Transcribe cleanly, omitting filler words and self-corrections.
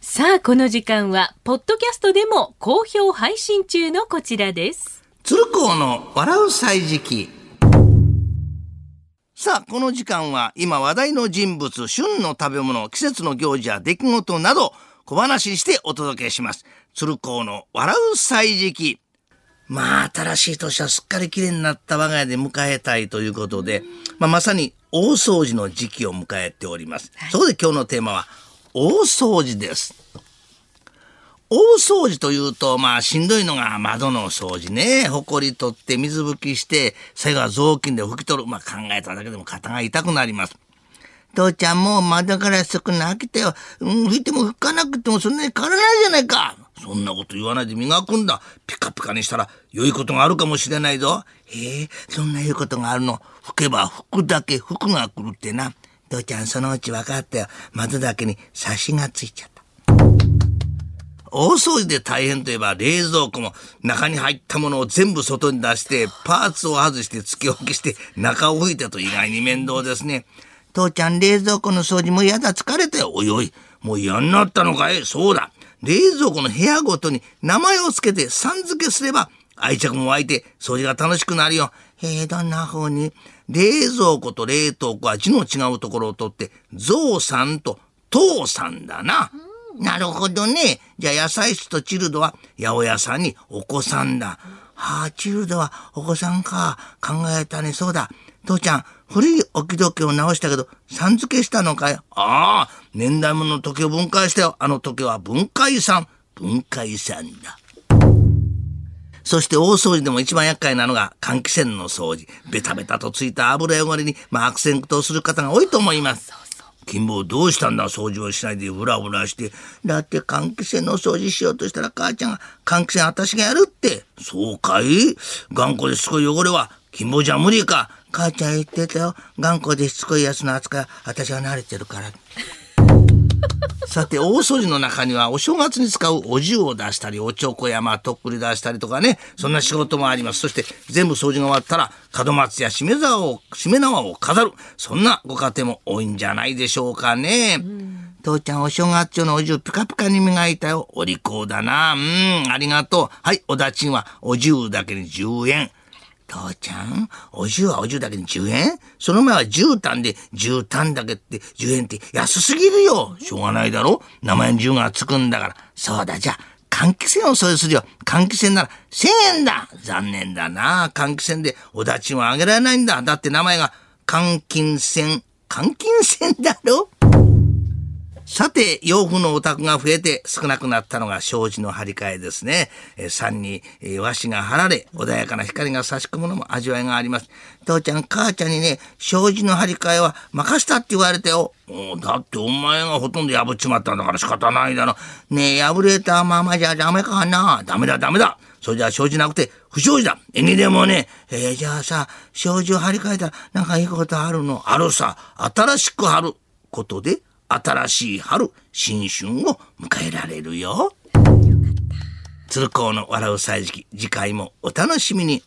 さあこの時間はポッドキャストでも好評配信中のこちらです。鶴光の笑う歳時記。さあこの時間は今話題の人物、旬の食べ物、季節の行事や出来事など小話してお届けします。鶴光の笑う歳時記。まあ新しい年はすっかり綺麗になった我が家で迎えたいということで、まさに大掃除の時期を迎えております、はい、そこで今日のテーマは大掃除です。大掃除というとしんどいのが窓の掃除ね、ほこり取って水拭きして最後は雑巾で拭き取る。考えただけでも肩が痛くなります。父ちゃんもう窓ガラス拭くの飽きたよ、拭いても拭かなくてもそんなに変わらないじゃないか。そんなこと言わないで磨くんだ。ピカピカにしたら良いことがあるかもしれないぞ。へえ、そんな良いことがあるの。拭けば拭くだけ服が来るってな。父ちゃんそのうち分かったよ。窓だけにサシがついちゃった。大掃除で大変といえば冷蔵庫も中に入ったものを全部外に出してパーツを外して突き置きして中を拭いたと意外に面倒ですね。父ちゃん冷蔵庫の掃除も嫌だ、疲れたよ。おいおい、もう嫌になったのかい。そうだ、冷蔵庫の部屋ごとに名前をつけてさん付けすれば愛着も湧いて掃除が楽しくなるよ。へえ、どんな風に。冷蔵庫と冷凍庫は字の違うところを取ってゾウさんと父さんだな。なるほどね。じゃあ野菜室とチルドは八百屋さんにお子さんだ。はあ、チルドはお子さんか。考えたね。そうだ、父ちゃん古い置き時計を直したけどさん付けしたのかい。ああ、年代物の時計を分解したよ。あの時計は分解さんだ。そして大掃除でも一番厄介なのが換気扇の掃除。ベタベタとついた油汚れに、アクセントをする方が多いと思います。金坊、どうしたんだ。掃除をしないでフラフラして。だって換気扇の掃除しようとしたら母ちゃんが換気扇私がやるって。そうかい。頑固ですごい汚れは金坊じゃ無理か。母ちゃん言ってたよ。頑固でしつこいやつの扱い私は慣れてるからさて大掃除の中にはお正月に使うお重を出したりおちょこやとっくり出したりとかね、そんな仕事もあります。そして全部掃除が終わったら門松やしめ縄を飾る、そんなご家庭も多いんじゃないでしょうかね。父ちゃんお正月用のお重ピカピカに磨いたよ。お利口だな。ありがとう。はい、お駄賃はお重だけに10円。父ちゃん、お重はお重だけに10円。その前は絨毯で絨毯だけって10円って安すぎるよ。しょうがないだろ、名前に10がつくんだから。そうだ、じゃあ換気扇を掃除するよ。換気扇なら1000円だ。残念だな、換気扇でお駄賃はあげられないんだ。だって名前が換金扇だろ。さて洋風のお宅が増えて少なくなったのが障子の張り替えですね。桟に和紙が張られ穏やかな光が差し込むのも味わいがあります。父ちゃん母ちゃんにね、障子の張り替えは任したって言われたよ。だってお前がほとんど破っちまったんだから仕方ないだろ。ねえ、破れたままじゃダメかな。ダメだ。それじゃ障子なくて不祥事だ。縁起でもねえ。じゃあさ、障子を張り替えたらなんかいいことあるの。あるさ、新しく張ることで新しい春、新春を迎えられるよ。鶴光の笑う歳時記、次回もお楽しみに。